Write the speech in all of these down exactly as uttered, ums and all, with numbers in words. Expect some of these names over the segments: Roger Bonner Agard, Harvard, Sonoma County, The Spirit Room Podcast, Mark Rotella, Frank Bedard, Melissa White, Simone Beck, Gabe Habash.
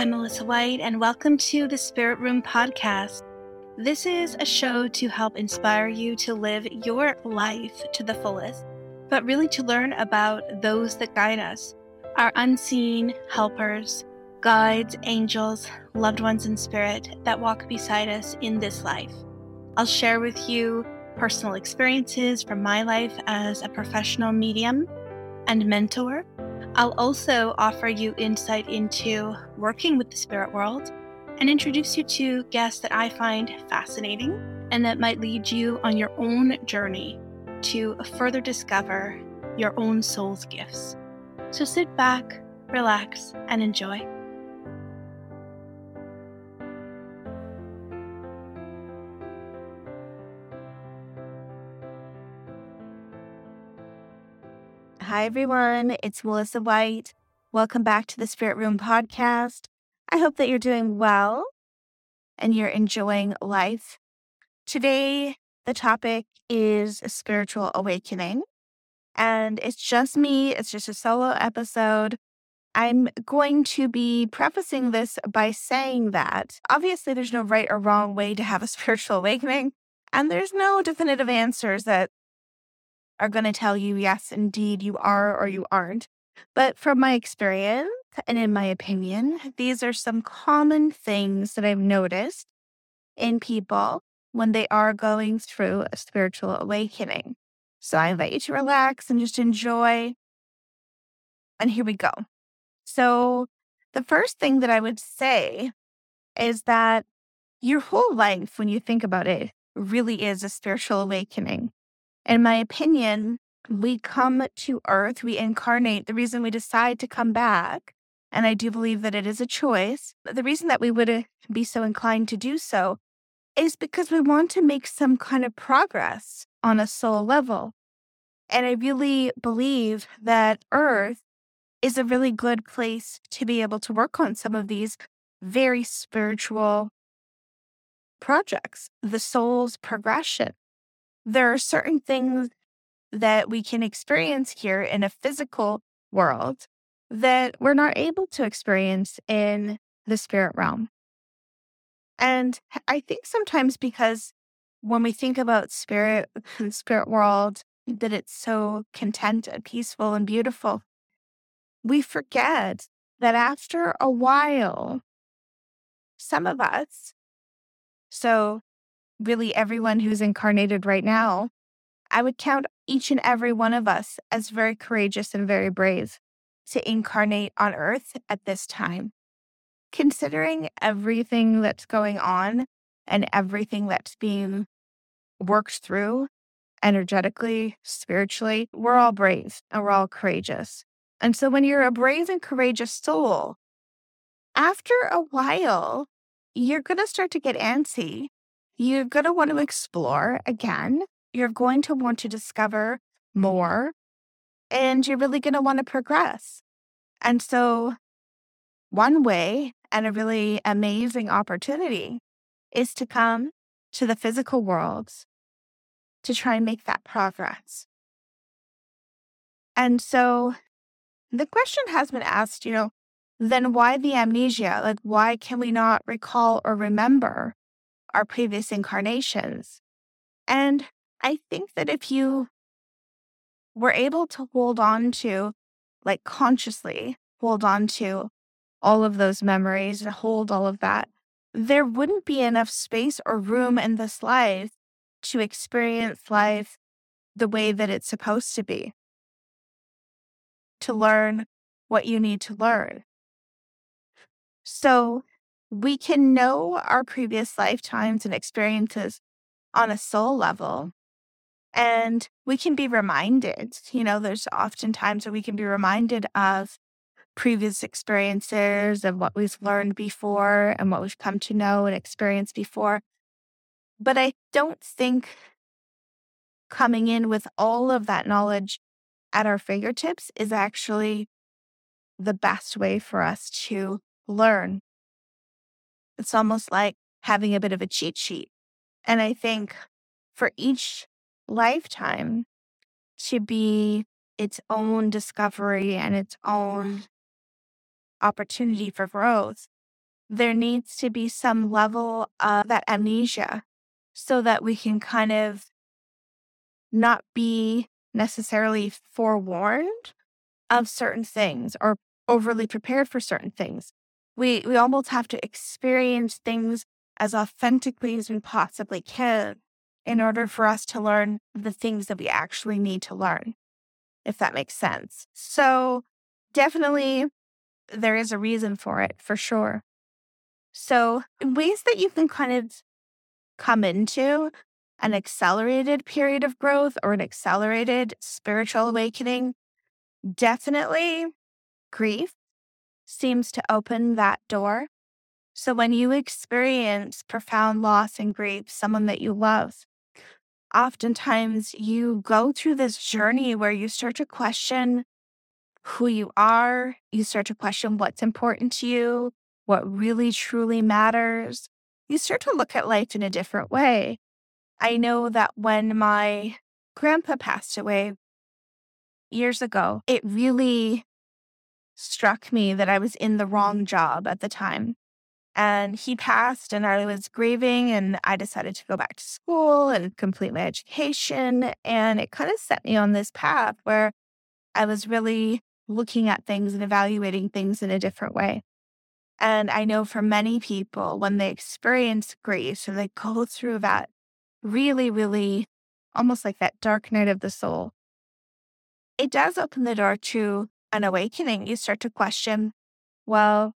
I'm Melissa White, and welcome to The Spirit Room Podcast. This is a show to help inspire you to live your life to the fullest, but really to learn about those that guide us, our unseen helpers, guides, angels, loved ones in spirit that walk beside us in this life. I'll share with you personal experiences from my life as a professional medium and mentor. I'll also offer you insight into working with the spirit world and introduce you to guests that I find fascinating and that might lead you on your own journey to further discover your own soul's gifts. So sit back, relax, and enjoy. Hi everyone, it's Melissa White. Welcome back to the Spirit Room Podcast. I hope that you're doing well and you're enjoying life. Today, the topic is a spiritual awakening, and it's just me. It's just a solo episode. I'm going to be prefacing this by saying that obviously there's no right or wrong way to have a spiritual awakening, and there's no definitive answers that are going to tell you, yes, indeed, you are or you aren't. But from my experience and in my opinion, these are some common things that I've noticed in people when they are going through a spiritual awakening. So I invite you to relax and just enjoy. And here we go. So the first thing that I would say is that your whole life, when you think about it, really is a spiritual awakening. In my opinion, we come to earth, we incarnate. The reason we decide to come back, and I do believe that it is a choice, the reason that we would be so inclined to do so is because we want to make some kind of progress on a soul level. And I really believe that earth is a really good place to be able to work on some of these very spiritual projects, the soul's progression. There are certain things that we can experience here in a physical world that we're not able to experience in the spirit realm. And I think sometimes because when we think about spirit, the spirit world, that it's so content and peaceful and beautiful, we forget that after a while, some of us, so really everyone who's incarnated right now, I would count each and every one of us as very courageous and very brave to incarnate on earth at this time. Considering everything that's going on and everything that's being worked through energetically, spiritually, we're all brave and we're all courageous. And so when you're a brave and courageous soul, after a while, you're going to start to get antsy. You're going to want to explore again. You're going to want to discover more, and you're really going to want to progress. And so one way and a really amazing opportunity is to come to the physical world to try and make that progress. And so the question has been asked, you know, then why the amnesia? Like, why can we not recall or remember our previous incarnations? And I think that if you were able to hold on to, like consciously hold on to all of those memories and hold all of that, there wouldn't be enough space or room in this life to experience life the way that it's supposed to be, to learn what you need to learn. So we can know our previous lifetimes and experiences on a soul level, and we can be reminded, you know, there's often times that we can be reminded of previous experiences, of what we've learned before and what we've come to know and experience before. But I don't think coming in with all of that knowledge at our fingertips is actually the best way for us to learn. It's almost like having a bit of a cheat sheet. And I think for each lifetime to be its own discovery and its own opportunity for growth, there needs to be some level of that amnesia so that we can kind of not be necessarily forewarned of certain things or overly prepared for certain things. We we almost have to experience things as authentically as we possibly can in order for us to learn the things that we actually need to learn, if that makes sense. So definitely there is a reason for it, for sure. So ways that you can kind of come into an accelerated period of growth or an accelerated spiritual awakening, definitely grief seems to open that door. So when you experience profound loss and grief, someone that you love, oftentimes you go through this journey where you start to question who you are, you start to question what's important to you, what really truly matters. You start to look at life in a different way. I know that when my grandpa passed away years ago, it really struck me that I was in the wrong job at the time. And he passed and I was grieving and I decided to go back to school and complete my education. And it kind of set me on this path where I was really looking at things and evaluating things in a different way. And I know for many people, when they experience grief and they go through that really, really almost like that dark night of the soul, it does open the door to an awakening. You start to question, well,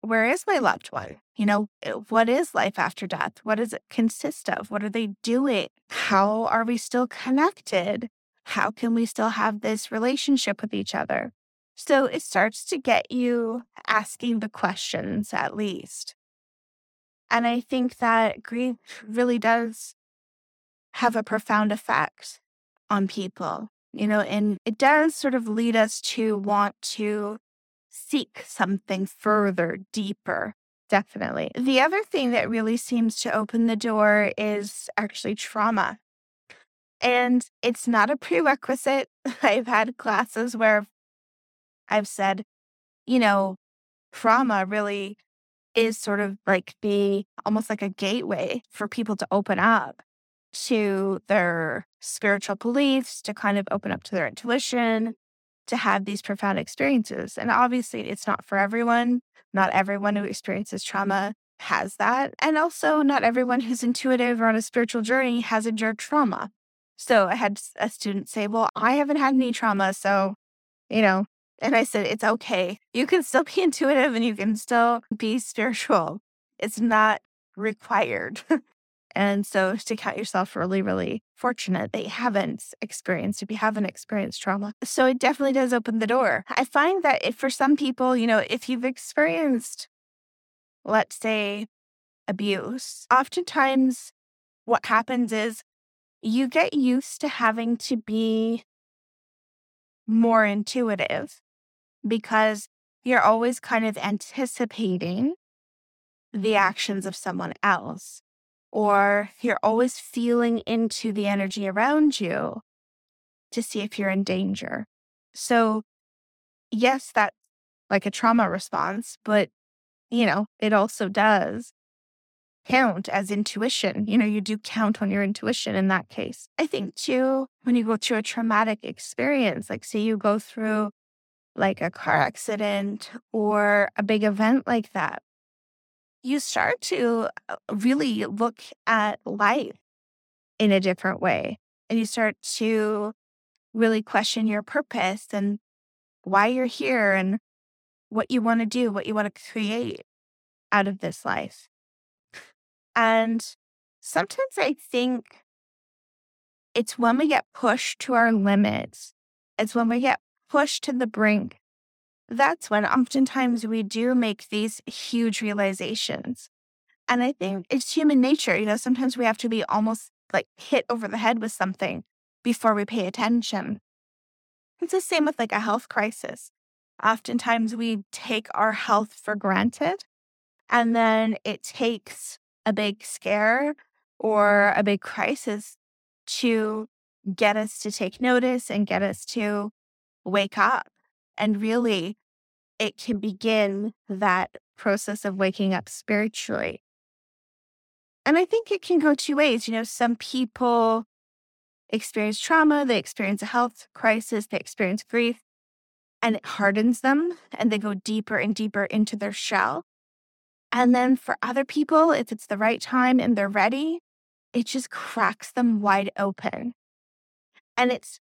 where is my loved one? You know, what is life after death? What does it consist of? What are they doing? How are we still connected? How can we still have this relationship with each other? So it starts to get you asking the questions, at least. And I think that grief really does have a profound effect on people, you know, and it does sort of lead us to want to seek something further, deeper, definitely. The other thing that really seems to open the door is actually trauma. And it's not a prerequisite. I've had classes where I've said, you know, trauma really is sort of like the, almost like a gateway for people to open up to their spiritual beliefs, to kind of open up to their intuition, to have these profound experiences. And obviously it's not for everyone. Not everyone who experiences trauma has that. And also not everyone who's intuitive or on a spiritual journey has endured trauma. So I had a student say, well, I haven't had any trauma, so, you know, and I said, it's okay. You can still be intuitive and you can still be spiritual. It's not required. And so to count yourself really, really fortunate that you haven't experienced, if you haven't experienced trauma. So it definitely does open the door. I find that if for some people, you know, if you've experienced, let's say, abuse, oftentimes what happens is you get used to having to be more intuitive because you're always kind of anticipating the actions of someone else. Or you're always feeling into the energy around you to see if you're in danger. So yes, that's like a trauma response, but, you know, it also does count as intuition. You know, you do count on your intuition in that case. I think too, when you go through a traumatic experience, like say you go through like a car accident or a big event like that, you start to really look at life in a different way. And you start to really question your purpose and why you're here and what you want to do, what you want to create out of this life. And sometimes I think it's when we get pushed to our limits, it's when we get pushed to the brink, that's when oftentimes we do make these huge realizations. And I think it's human nature. You know, sometimes we have to be almost like hit over the head with something before we pay attention. It's the same with like a health crisis. Oftentimes we take our health for granted, and then it takes a big scare or a big crisis to get us to take notice and get us to wake up. And really, it can begin that process of waking up spiritually. And I think it can go two ways. You know, some people experience trauma, they experience a health crisis, they experience grief, and it hardens them, and they go deeper and deeper into their shell. And then for other people, if it's the right time and they're ready, it just cracks them wide open. And it's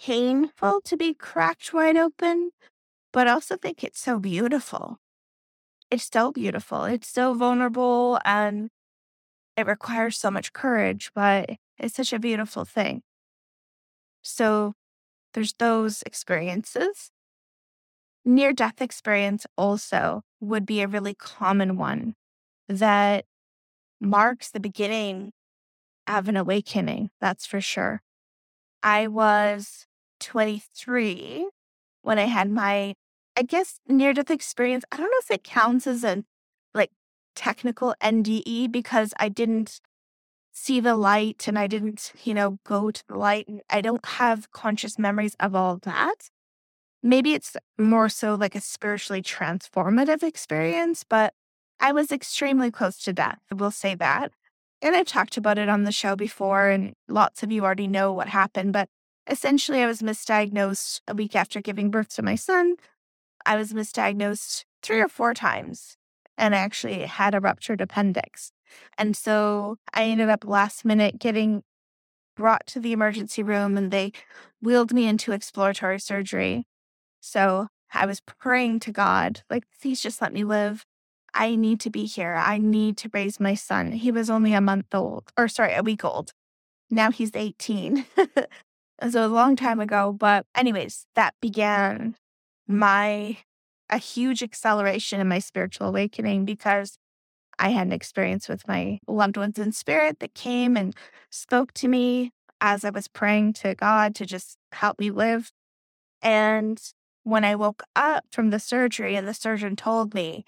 painful to be cracked wide open, but I also think it's so beautiful. It's so beautiful. It's so vulnerable, and it requires so much courage, but it's such a beautiful thing. So there's those experiences. Near-death experience also would be a really common one that marks the beginning of an awakening, that's for sure. I was twenty-three when I had my, I guess, near-death experience. I don't know if it counts as a like technical N D E because I didn't see the light and I didn't, you know, go to the light. And I don't have conscious memories of all that. Maybe it's more so like a spiritually transformative experience, but I was extremely close to death. I will say that. And I've talked about it on the show before, and lots of you already know what happened, but essentially I was misdiagnosed a week after giving birth to my son. I was misdiagnosed three or four times, and I actually had a ruptured appendix. And so I ended up last minute getting brought to the emergency room, and they wheeled me into exploratory surgery. So I was praying to God, like, please just let me live. I need to be here. I need to raise my son. He was only a month old, or sorry, a week old. Now he's eighteen. So a long time ago. But anyways, that began my, a huge acceleration in my spiritual awakening because I had an experience with my loved ones in spirit that came and spoke to me as I was praying to God to just help me live. And when I woke up from the surgery and the surgeon told me,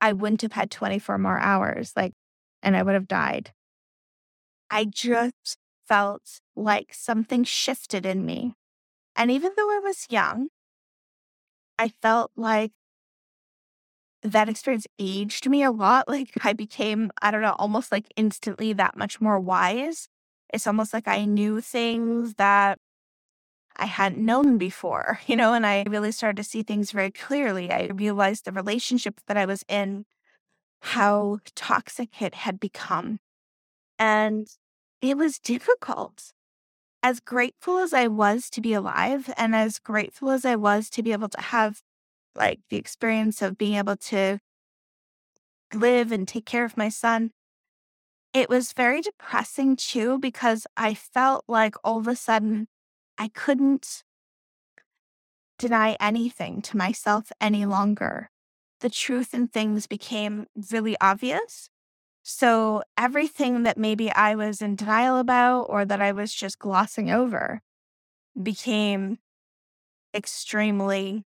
I wouldn't have had twenty-four more hours, like, and I would have died. I just felt like something shifted in me. And even though I was young, I felt like that experience aged me a lot. Like I became, I don't know, almost like instantly that much more wise. It's almost like I knew things that I hadn't known before, you know, and I really started to see things very clearly. I realized the relationship that I was in, how toxic it had become. And it was difficult. As grateful as I was to be alive and as grateful as I was to be able to have like the experience of being able to live and take care of my son, it was very depressing too, because I felt like all of a sudden I couldn't deny anything to myself any longer. The truth in things became really obvious. So everything that maybe I was in denial about or that I was just glossing over became extremely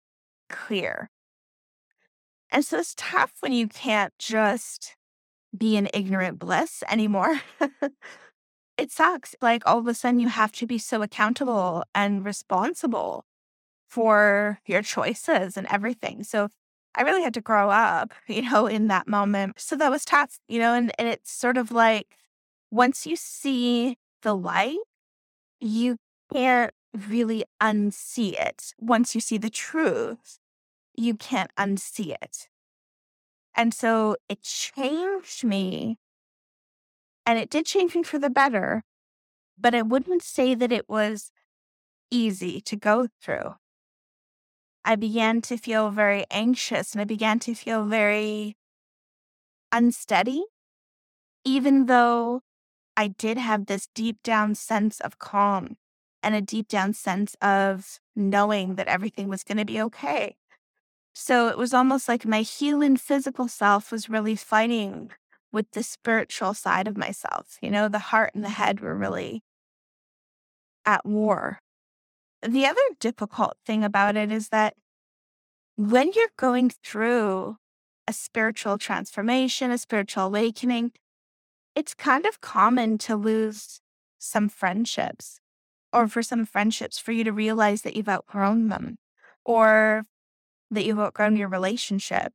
clear. And so it's tough when you can't just be in ignorant bliss anymore. It sucks. Like all of a sudden you have to be so accountable and responsible for your choices and everything. So I really had to grow up, you know, in that moment. So that was tough, you know, and, and it's sort of like once you see the light, you can't really unsee it. Once you see the truth, you can't unsee it. And so it changed me. And it did change me for the better, but I wouldn't say that it was easy to go through. I began to feel very anxious and I began to feel very unsteady, even though I did have this deep down sense of calm and a deep down sense of knowing that everything was going to be okay. So it was almost like my human physical self was really fighting with the spiritual side of myself. You know, the heart and the head were really at war. The other difficult thing about it is that when you're going through a spiritual transformation, a spiritual awakening, it's kind of common to lose some friendships or for some friendships for you to realize that you've outgrown them or that you've outgrown your relationship.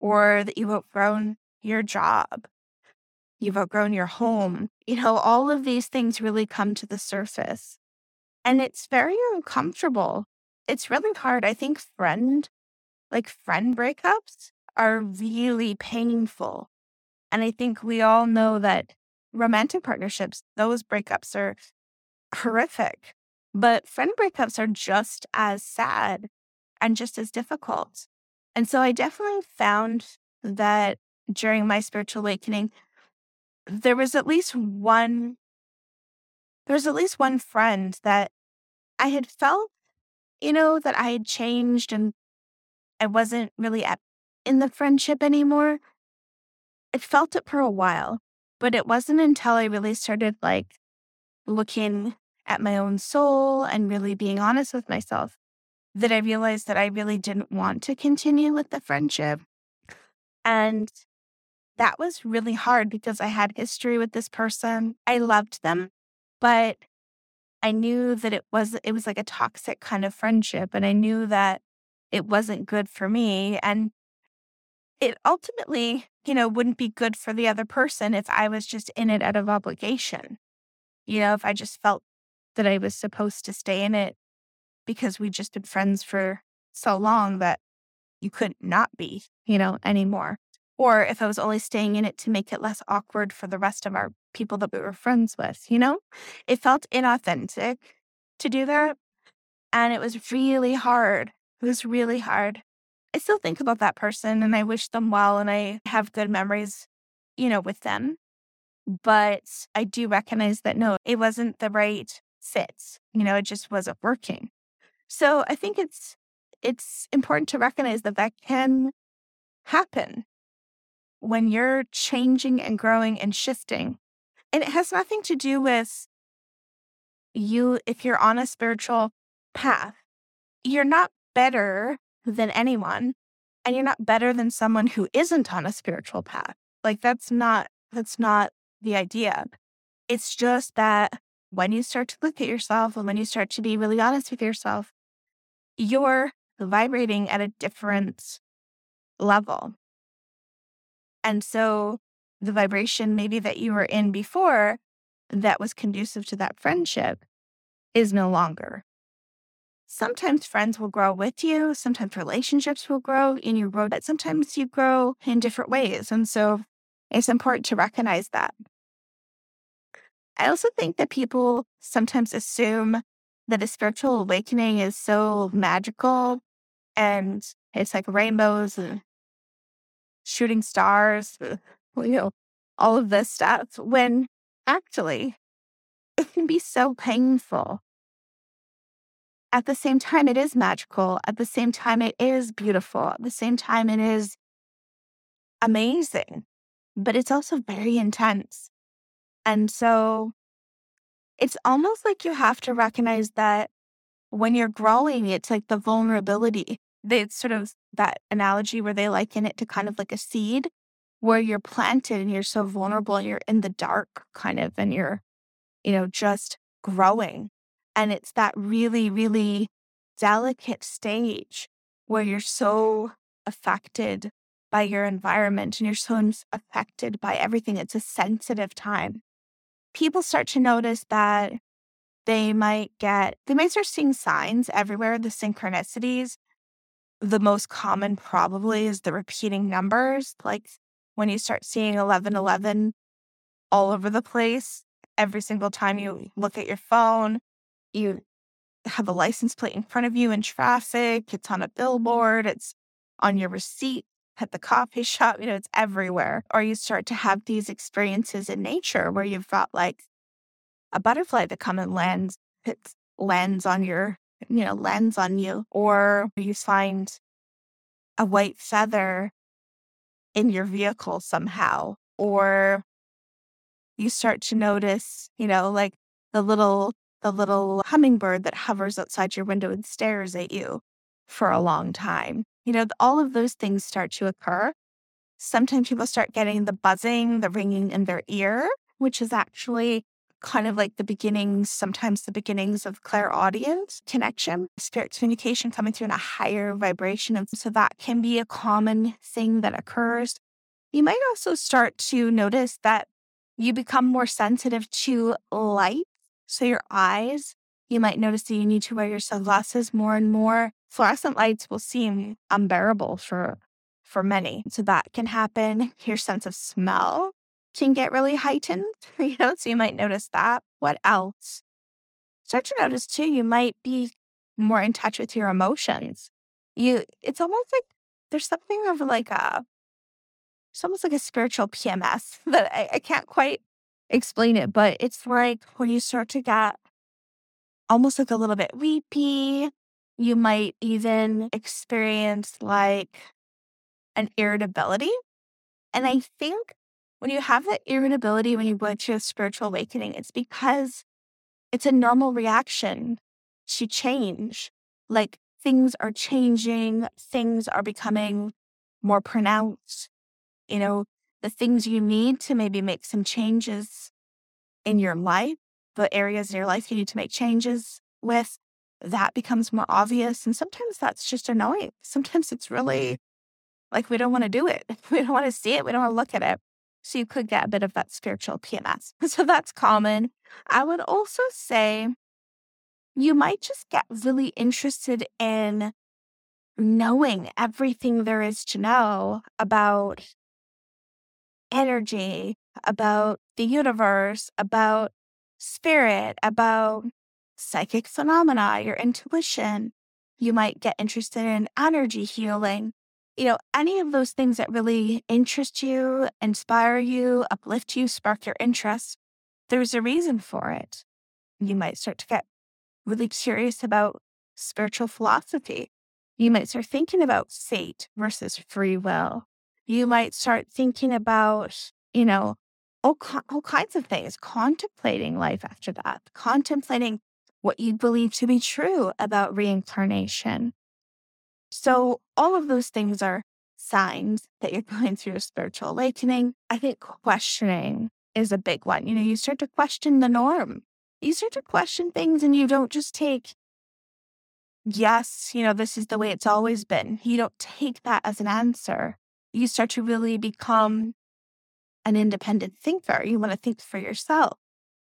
or that you've outgrown your job, you've outgrown your home. You know, all of these things really come to the surface. And it's very uncomfortable. It's really hard. I think friend, like friend breakups are really painful. And I think we all know that romantic partnerships, those breakups are horrific. But friend breakups are just as sad and just as difficult. And so I definitely found that during my spiritual awakening, there was at least one, there was at least one friend that I had felt, you know, that I had changed and I wasn't really at, in the friendship anymore. I felt it for a while, but it wasn't until I really started like looking at my own soul and really being honest with myself that I realized that I really didn't want to continue with the friendship. And that was really hard because I had history with this person. I loved them, but I knew that it was it was like a toxic kind of friendship, and I knew that it wasn't good for me, and it ultimately, you know, wouldn't be good for the other person if I was just in it out of obligation. You know, if I just felt that I was supposed to stay in it because we'd just been friends for so long that you couldn't not be, you know, anymore. Or if I was only staying in it to make it less awkward for the rest of our people that we were friends with, you know? It felt inauthentic to do that. And it was really hard. It was really hard. I still think about that person and I wish them well and I have good memories, you know, with them. But I do recognize that, no, it wasn't the right fit. You know, it just wasn't working. So I think it's it's important to recognize that that can happen when you're changing and growing and shifting. And it has nothing to do with you. If you're on a spiritual path, you're not better than anyone, and you're not better than someone who isn't on a spiritual path. Like that's not that's not the idea. It's just that when you start to look at yourself and when you start to be really honest with yourself, you're vibrating at a different level. And so the vibration maybe that you were in before that was conducive to that friendship is no longer. Sometimes friends will grow with you. Sometimes relationships will grow in your road, but sometimes you grow in different ways. And so it's important to recognize that. I also think that people sometimes assume that a spiritual awakening is so magical and it's like rainbows and shooting stars, you know, all of this stuff, when actually it can be so painful. At the same time, it is magical. At the same time, it is beautiful. At the same time, it is amazing, but it's also very intense. And so it's almost like you have to recognize that when you're growing, it's like the vulnerability. It's sort of that analogy where they liken it to kind of like a seed where you're planted and you're so vulnerable and you're in the dark kind of, and you're, you know, just growing. And it's that really, really delicate stage where you're so affected by your environment and you're so affected by everything. It's a sensitive time. People start to notice that they might get, they might start seeing signs everywhere, the synchronicities. The most common probably is the repeating numbers. Like when you start seeing eleven eleven all over the place, every single time you look at your phone, you have a license plate in front of you in traffic, it's on a billboard, it's on your receipt at the coffee shop, you know, it's everywhere. Or you start to have these experiences in nature where you've got like a butterfly that comes and lands, it lands on your you know, lands on you, or you find a white feather in your vehicle somehow, or you start to notice, you know, like the little, the little hummingbird that hovers outside your window and stares at you for a long time. You know, all of those things start to occur. Sometimes people start getting the buzzing, the ringing in their ear, which is actually kind of like the beginnings, sometimes the beginnings of clairaudience connection, spirit communication coming through in a higher vibration. And so that can be a common thing that occurs. You might also start to notice that you become more sensitive to light. So your eyes, you might notice that you need to wear your sunglasses more and more. Fluorescent lights will seem unbearable for, for many. So that can happen. Your sense of smell can get really heightened, you know, so you might notice that. What else? Start to notice too, you might be more in touch with your emotions. You, it's almost like there's something of like a, it's almost like a spiritual P M S that I, I can't quite explain it, but it's like when you start to get almost like a little bit weepy, you might even experience like an irritability. And I think when you have that irritability, when you go through a spiritual awakening, it's because it's a normal reaction to change. Like things are changing, things are becoming more pronounced. You know, the things you need to maybe make some changes in your life, the areas in your life you need to make changes with, that becomes more obvious. And sometimes that's just annoying. Sometimes it's really like we don't want to do it. We don't want to see it. We don't want to look at it. So you could get a bit of that spiritual P M S. So that's common. I would also say you might just get really interested in knowing everything there is to know about energy, about the universe, about spirit, about psychic phenomena, your intuition. You might get interested in energy healing. You know, any of those things that really interest you, inspire you, uplift you, spark your interest, there's a reason for it. You might start to get really curious about spiritual philosophy. You might start thinking about fate versus free will. You might start thinking about, you know, all, all kinds of things, contemplating life after death, contemplating what you believe to be true about reincarnation. So all of those things are signs that you're going through a spiritual awakening. I think questioning is a big one. You know, you start to question the norm. You start to question things and you don't just take, yes, you know, this is the way it's always been. You don't take that as an answer. You start to really become an independent thinker. You want to think for yourself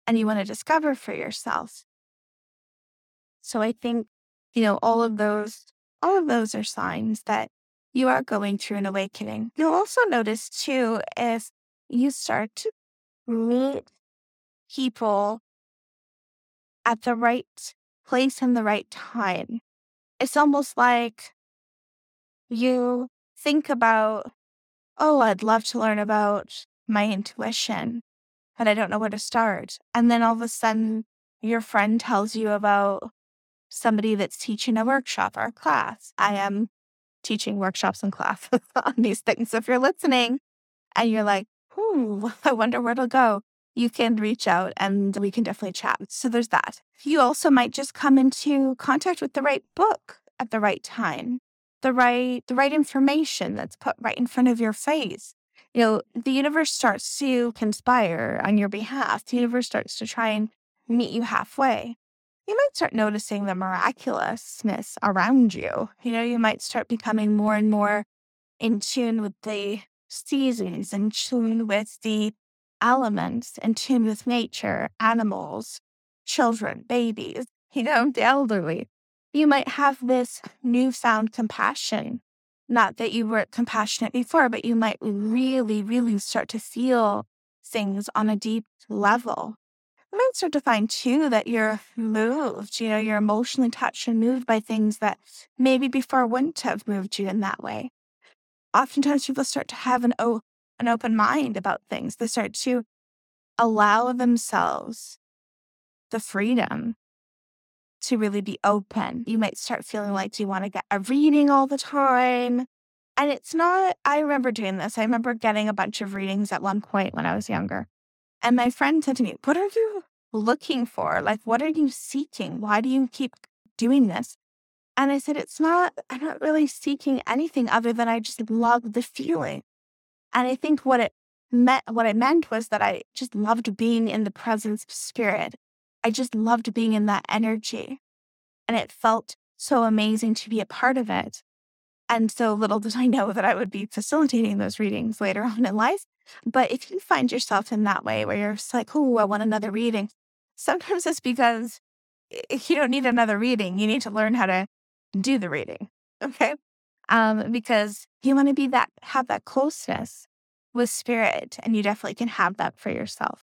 and you want to discover for yourself. So I think, you know, all of those All of those are signs that you are going through an awakening. You'll also notice, too, if you start to meet people at the right place and the right time. It's almost like you think about, oh, I'd love to learn about my intuition, but I don't know where to start. And then all of a sudden, your friend tells you about somebody that's teaching a workshop or a class. I am teaching workshops and classes on these things. So if you're listening and you're like, ooh, I wonder where it'll go, you can reach out and we can definitely chat. So there's that. You also might just come into contact with the right book at the right time, the right, the right information that's put right in front of your face. You know, the universe starts to conspire on your behalf. The universe starts to try and meet you halfway. You might start noticing the miraculousness around you. You know, you might start becoming more and more in tune with the seasons, in tune with the elements, in tune with nature, animals, children, babies, you know, the elderly. You might have this newfound compassion. Not that you weren't compassionate before, but you might really, really start to feel things on a deep level. You might start to find, too, that you're moved, you know, you're emotionally touched and moved by things that maybe before wouldn't have moved you in that way. Oftentimes, people start to have an, o- an open mind about things. They start to allow themselves the freedom to really be open. You might start feeling like, do you want to get a reading all the time? And it's not, I remember doing this. I remember getting a bunch of readings at one point when I was younger. And my friend said to me, what are you looking for? Like, what are you seeking? Why do you keep doing this? And I said, it's not, I'm not really seeking anything other than I just love the feeling. And I think what it meant, what I meant was that I just loved being in the presence of spirit. I just loved being in that energy. And it felt so amazing to be a part of it. And so little did I know that I would be facilitating those readings later on in life. But if you find yourself in that way where you're just like, oh, I want another reading, sometimes it's because you don't need another reading. You need to learn how to do the reading, okay? Um, because you want to be that, have that closeness with spirit, and you definitely can have that for yourself.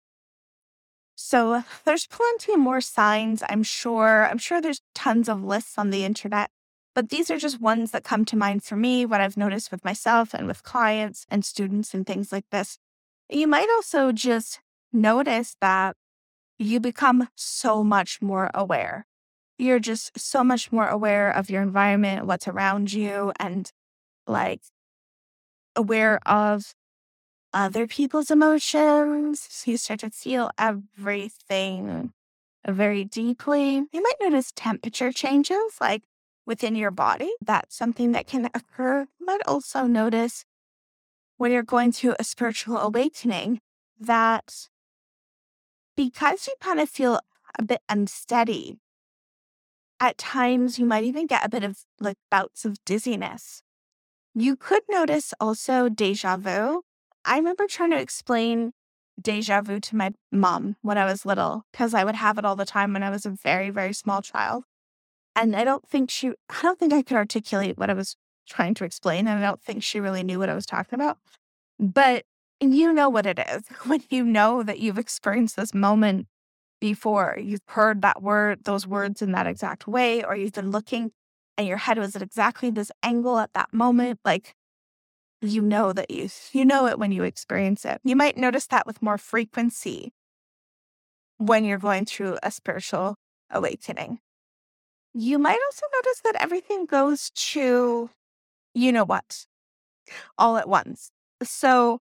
So there's plenty more signs, I'm sure. I'm sure there's tons of lists on the internet, but these are just ones that come to mind for me, what I've noticed with myself and with clients and students and things like this. You might also just notice that you become so much more aware. You're just so much more aware of your environment, what's around you, and like aware of other people's emotions. So you start to feel everything very deeply. You might notice temperature changes like within your body. That's something that can occur. You might also notice when you're going through a spiritual awakening that because you kind of feel a bit unsteady, at times you might even get a bit of like bouts of dizziness. You could notice also deja vu. I remember trying to explain deja vu to my mom when I was little, because I would have it all the time when I was a very, very small child. And I don't think she, I don't think I could articulate what I was trying to explain. And I don't think she really knew what I was talking about. But you know what it is. When you know that you've experienced this moment before, you've heard that word, those words in that exact way, or you've been looking and your head was at exactly this angle at that moment, like, you know that you, you know it when you experience it. You might notice that with more frequency when you're going through a spiritual awakening. You might also notice that everything goes to, you know what, all at once. So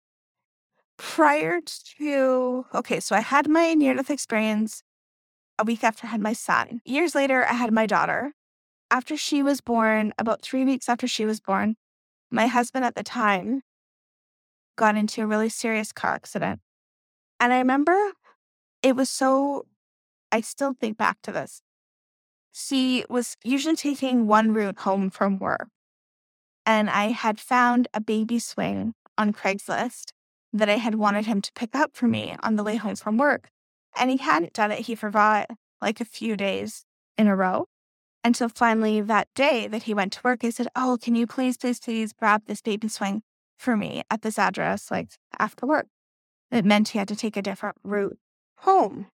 prior to, okay, so I had my near-death experience a week after I had my son. Years later, I had my daughter. After she was born, about three weeks after she was born, my husband at the time got into a really serious car accident. And I remember it was so, I still think back to this. He was usually taking one route home from work. And I had found a baby swing on Craigslist that I had wanted him to pick up for me on the way home from work. And he hadn't done it. He forgot like a few days in a row. And so finally that day that he went to work, I said, oh, can you please, please, please grab this baby swing for me at this address, like after work? It meant he had to take a different route home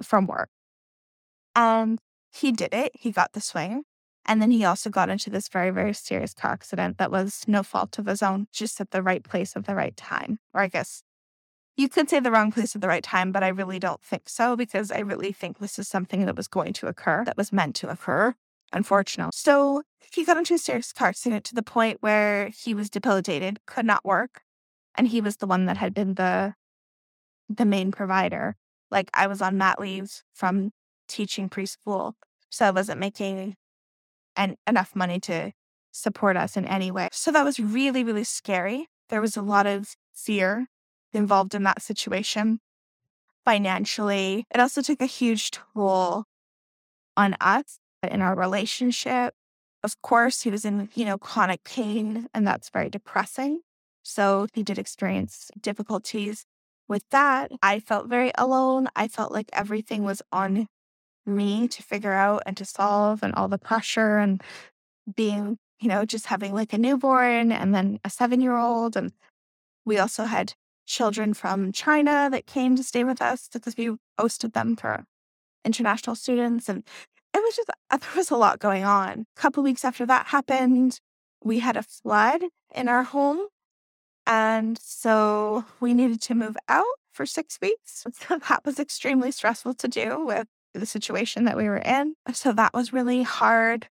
from work. And he did it. He got the swing. And then he also got into this very, very serious car accident that was no fault of his own, just at the right place at the right time. Or I guess you could say the wrong place at the right time, but I really don't think so, because I really think this is something that was going to occur, that was meant to occur, unfortunately. So he got into a serious car accident to the point where he was debilitated, could not work, and he was the one that had been the the main provider. Like, I was on mat leave from teaching preschool, so I wasn't making an, enough money to support us in any way. So that was really, really scary. There was a lot of fear involved in that situation financially. It also took a huge toll on us in our relationship. Of course, he was in, you know, chronic pain, and that's very depressing. So he did experience difficulties with that. I felt very alone. I felt like everything was on me to figure out and to solve, and all the pressure and being, you know, just having like a newborn and then a seven-year-old. And we also had children from China that came to stay with us because we hosted them for international students. And it was just, there was a lot going on. A couple of weeks after that happened, we had a flood in our home. And so we needed to move out for six weeks. So that was extremely stressful to do with the situation that we were in. So that was really hard.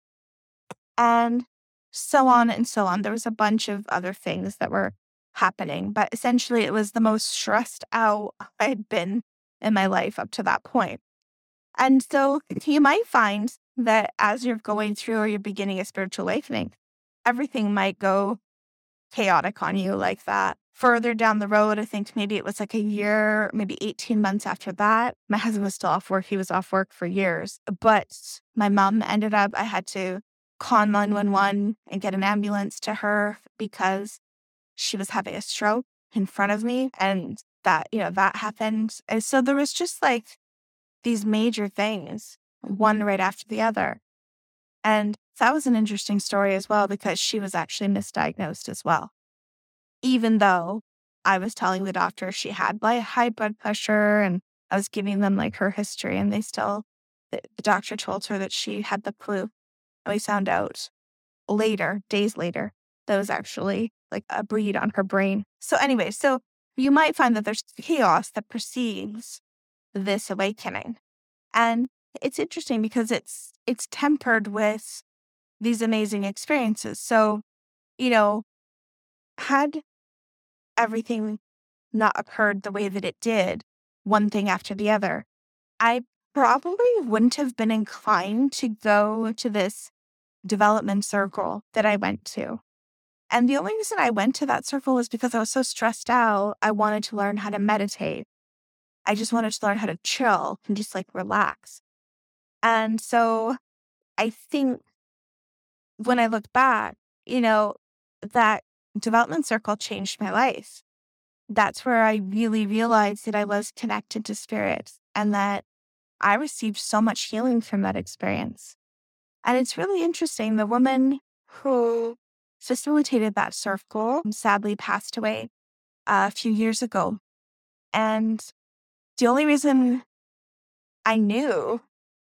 And so on and so on. There was a bunch of other things that were happening, but essentially it was the most stressed out I had been in my life up to that point. And so you might find that as you're going through or you're beginning a spiritual awakening, everything might go chaotic on you like that. further down the road, I think maybe it was like a year, maybe eighteen months after that, my husband was still off work. He was off work for years. But my mom ended up, I had to call nine one one and get an ambulance to her because she was having a stroke in front of me. And that, you know, that happened. And so there was just like these major things, one right after the other. And that was an interesting story as well, because she was actually misdiagnosed as well. Even though I was telling the doctor she had like high blood pressure and I was giving them like her history, and they still, the, the doctor told her that she had the flu. And we found out later, days later, that was actually like a bleed on her brain. So anyway, so you might find that there's chaos that precedes this awakening. And it's interesting because it's it's tempered with these amazing experiences. So, you know, had everything not occurred the way that it did, one thing after the other, I probably wouldn't have been inclined to go to this development circle that I went to. And the only reason I went to that circle was because I was so stressed out. I wanted to learn how to meditate. I just wanted to learn how to chill and just like relax. And so I think when I look back, you know, that development circle changed my life. That's where I really realized that I was connected to spirit and that I received so much healing from that experience. And it's really interesting. The woman who facilitated that circle sadly passed away a few years ago. And the only reason I knew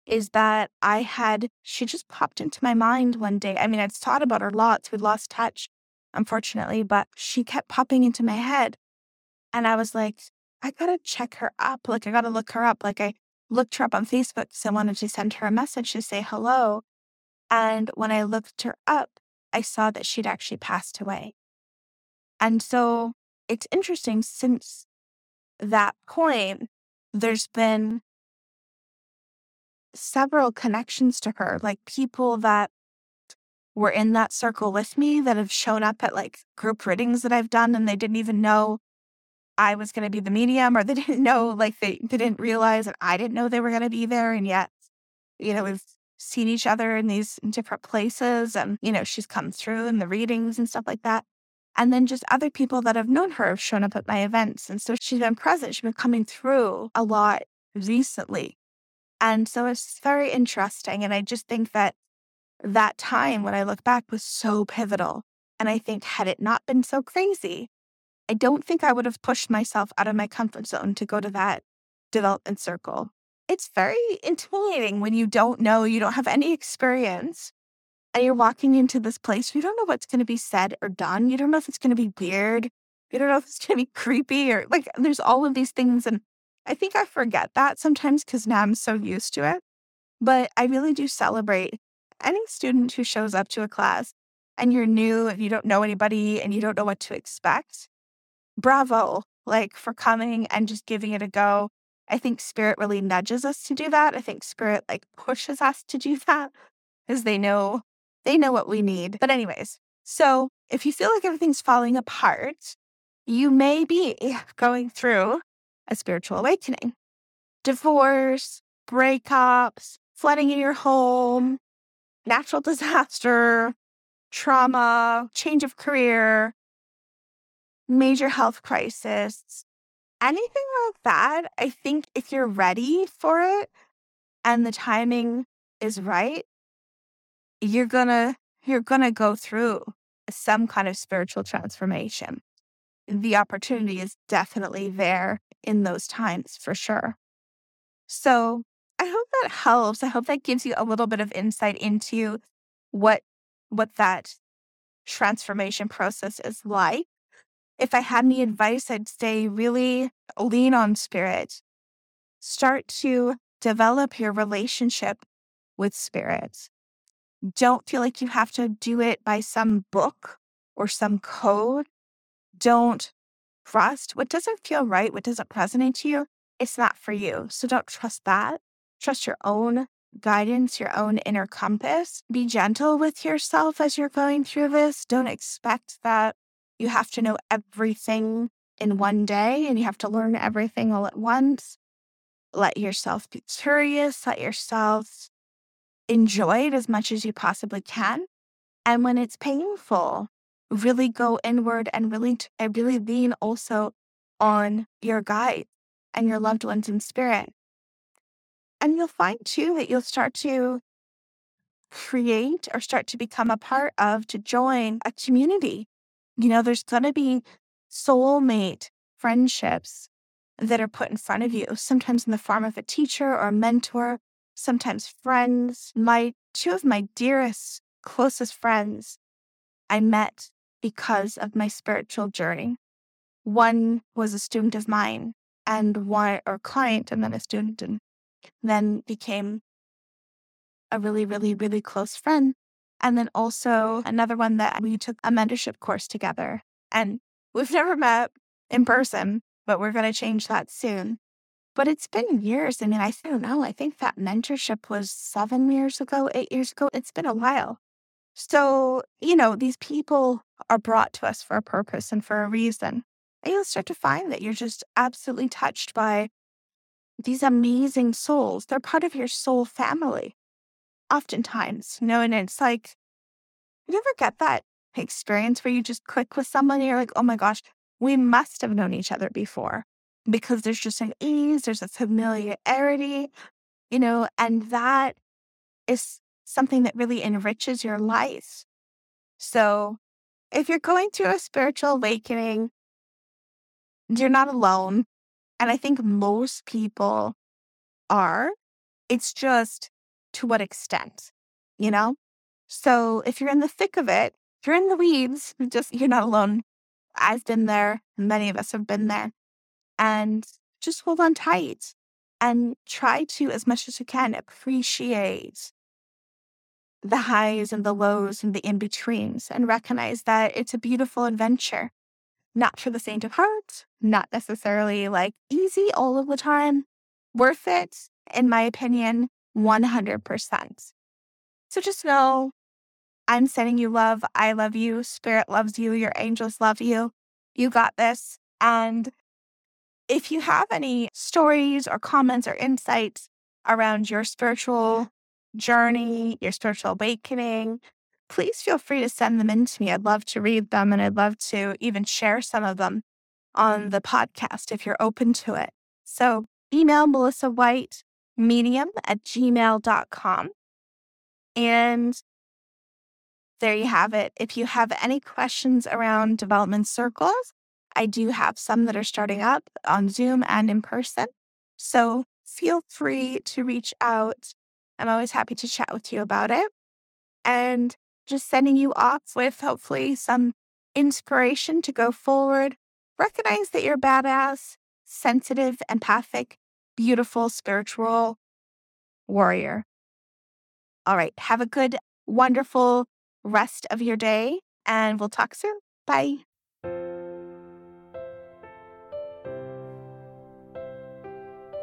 is that I had, she just popped into my mind one day. I mean, I'd thought about her lots. We'd lost touch, unfortunately, but she kept popping into my head. And I was like, I got to check her up. Like, I got to look her up. Like, I looked her up on Facebook because I wanted to send her a message to say hello. And when I looked her up, I saw that she'd actually passed away. And so it's interesting, since that point, there's been several connections to her, like people that were in that circle with me that have shown up at like group readings that I've done, and they didn't even know I was going to be the medium, or they didn't know, like they, they didn't realize that I didn't know they were going to be there. And yet, you know, we've seen each other in these different places, and, you know, she's come through in the readings and stuff like that. And then just other people that have known her have shown up at my events. And so she's been present. She's been coming through a lot recently. And so it's very interesting. And I just think that that time when I look back was so pivotal. And I think had it not been so crazy, I don't think I would have pushed myself out of my comfort zone to go to that development circle. It's very intimidating when you don't know, you don't have any experience, and you're walking into this place where you don't know what's going to be said or done. You don't know if it's going to be weird. You don't know if it's going to be creepy, or like there's all of these things. And I think I forget that sometimes because now I'm so used to it. But I really do celebrate any student who shows up to a class and you're new and you don't know anybody and you don't know what to expect. Bravo, like for coming and just giving it a go. I think spirit really nudges us to do that. I think spirit like pushes us to do that because they know They know what we need. But anyways, so if you feel like everything's falling apart, you may be going through a spiritual awakening. Divorce, breakups, flooding in your home, natural disaster, trauma, change of career, major health crisis, anything like that. I think if you're ready for it and the timing is right, you're gonna you're gonna go through some kind of spiritual transformation. The opportunity is definitely there in those times for sure. So I hope that helps. I hope that gives you a little bit of insight into what what that transformation process is like. If I had any advice, I'd say really lean on spirit. Start to develop your relationship with spirit. Don't feel like you have to do it by some book or some code. Don't trust what doesn't feel right, what doesn't resonate to you. It's not for you. So don't trust that. Trust your own guidance, your own inner compass. Be gentle with yourself as you're going through this. Don't expect that You have to know everything in one day and you have to learn everything all at once. Let yourself be curious. Let yourself enjoy it as much as you possibly can. And when it's painful, really go inward and really, and really lean also on your guide and your loved ones in spirit. And you'll find too that you'll start to create or start to become a part of, to join a community. You know, there's going to be soulmate friendships that are put in front of you, sometimes in the form of a teacher or a mentor, sometimes friends. My two of my dearest, closest friends I met because of my spiritual journey. One was a student of mine and one or client and then a student and then became a really, really, really close friend. And then also another one that we took a mentorship course together. And we've never met in person, but we're going to change that soon. But it's been years. I mean, I don't know. I think that mentorship was seven years ago, eight years ago. It's been a while. So, you know, these people are brought to us for a purpose and for a reason. And you'll start to find that you're just absolutely touched by these amazing souls. They're part of your soul family. Oftentimes, you know, and it's like, you ever get that experience where you just click with someone and you're like, oh my gosh, we must have known each other before, because there's just an ease, there's a familiarity, you know, and that is something that really enriches your life. So if you're going through a spiritual awakening, you're not alone. And I think most people are. It's just, to what extent, you know? So if you're in the thick of it, if you're in the weeds, just, you're not alone. I've been there. Many of us have been there. And just hold on tight and try to, as much as you can, appreciate the highs and the lows and the in-betweens, and recognize that it's a beautiful adventure. Not for the saint of heart, not necessarily like easy all of the time. Worth it, in my opinion. one hundred percent. So just know, I'm sending you love. I love you. Spirit loves you. Your angels love you. You got this. And if you have any stories or comments or insights around your spiritual journey, your spiritual awakening, please feel free to send them in to me. I'd love to read them, and I'd love to even share some of them on the podcast if you're open to it. So email Melissa White medium at gmail dot com. And there you have it. If you have any questions around development circles, I do have some that are starting up on Zoom and in person. So feel free to reach out. I'm always happy to chat with you about it. And just sending you off with hopefully some inspiration to go forward. Recognize that you're badass, sensitive, empathic, beautiful spiritual warrior. All right. Have a good, wonderful rest of your day, and we'll talk soon. Bye.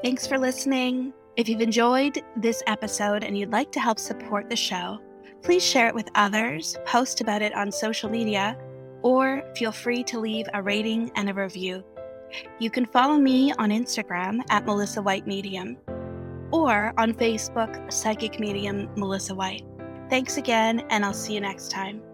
Thanks for listening. If you've enjoyed this episode and you'd like to help support the show, please share it with others, post about it on social media, or feel free to leave a rating and a review. You can follow me on Instagram at Melissa White Medium, or on Facebook, Psychic Medium Melissa White. Thanks again, and I'll see you next time.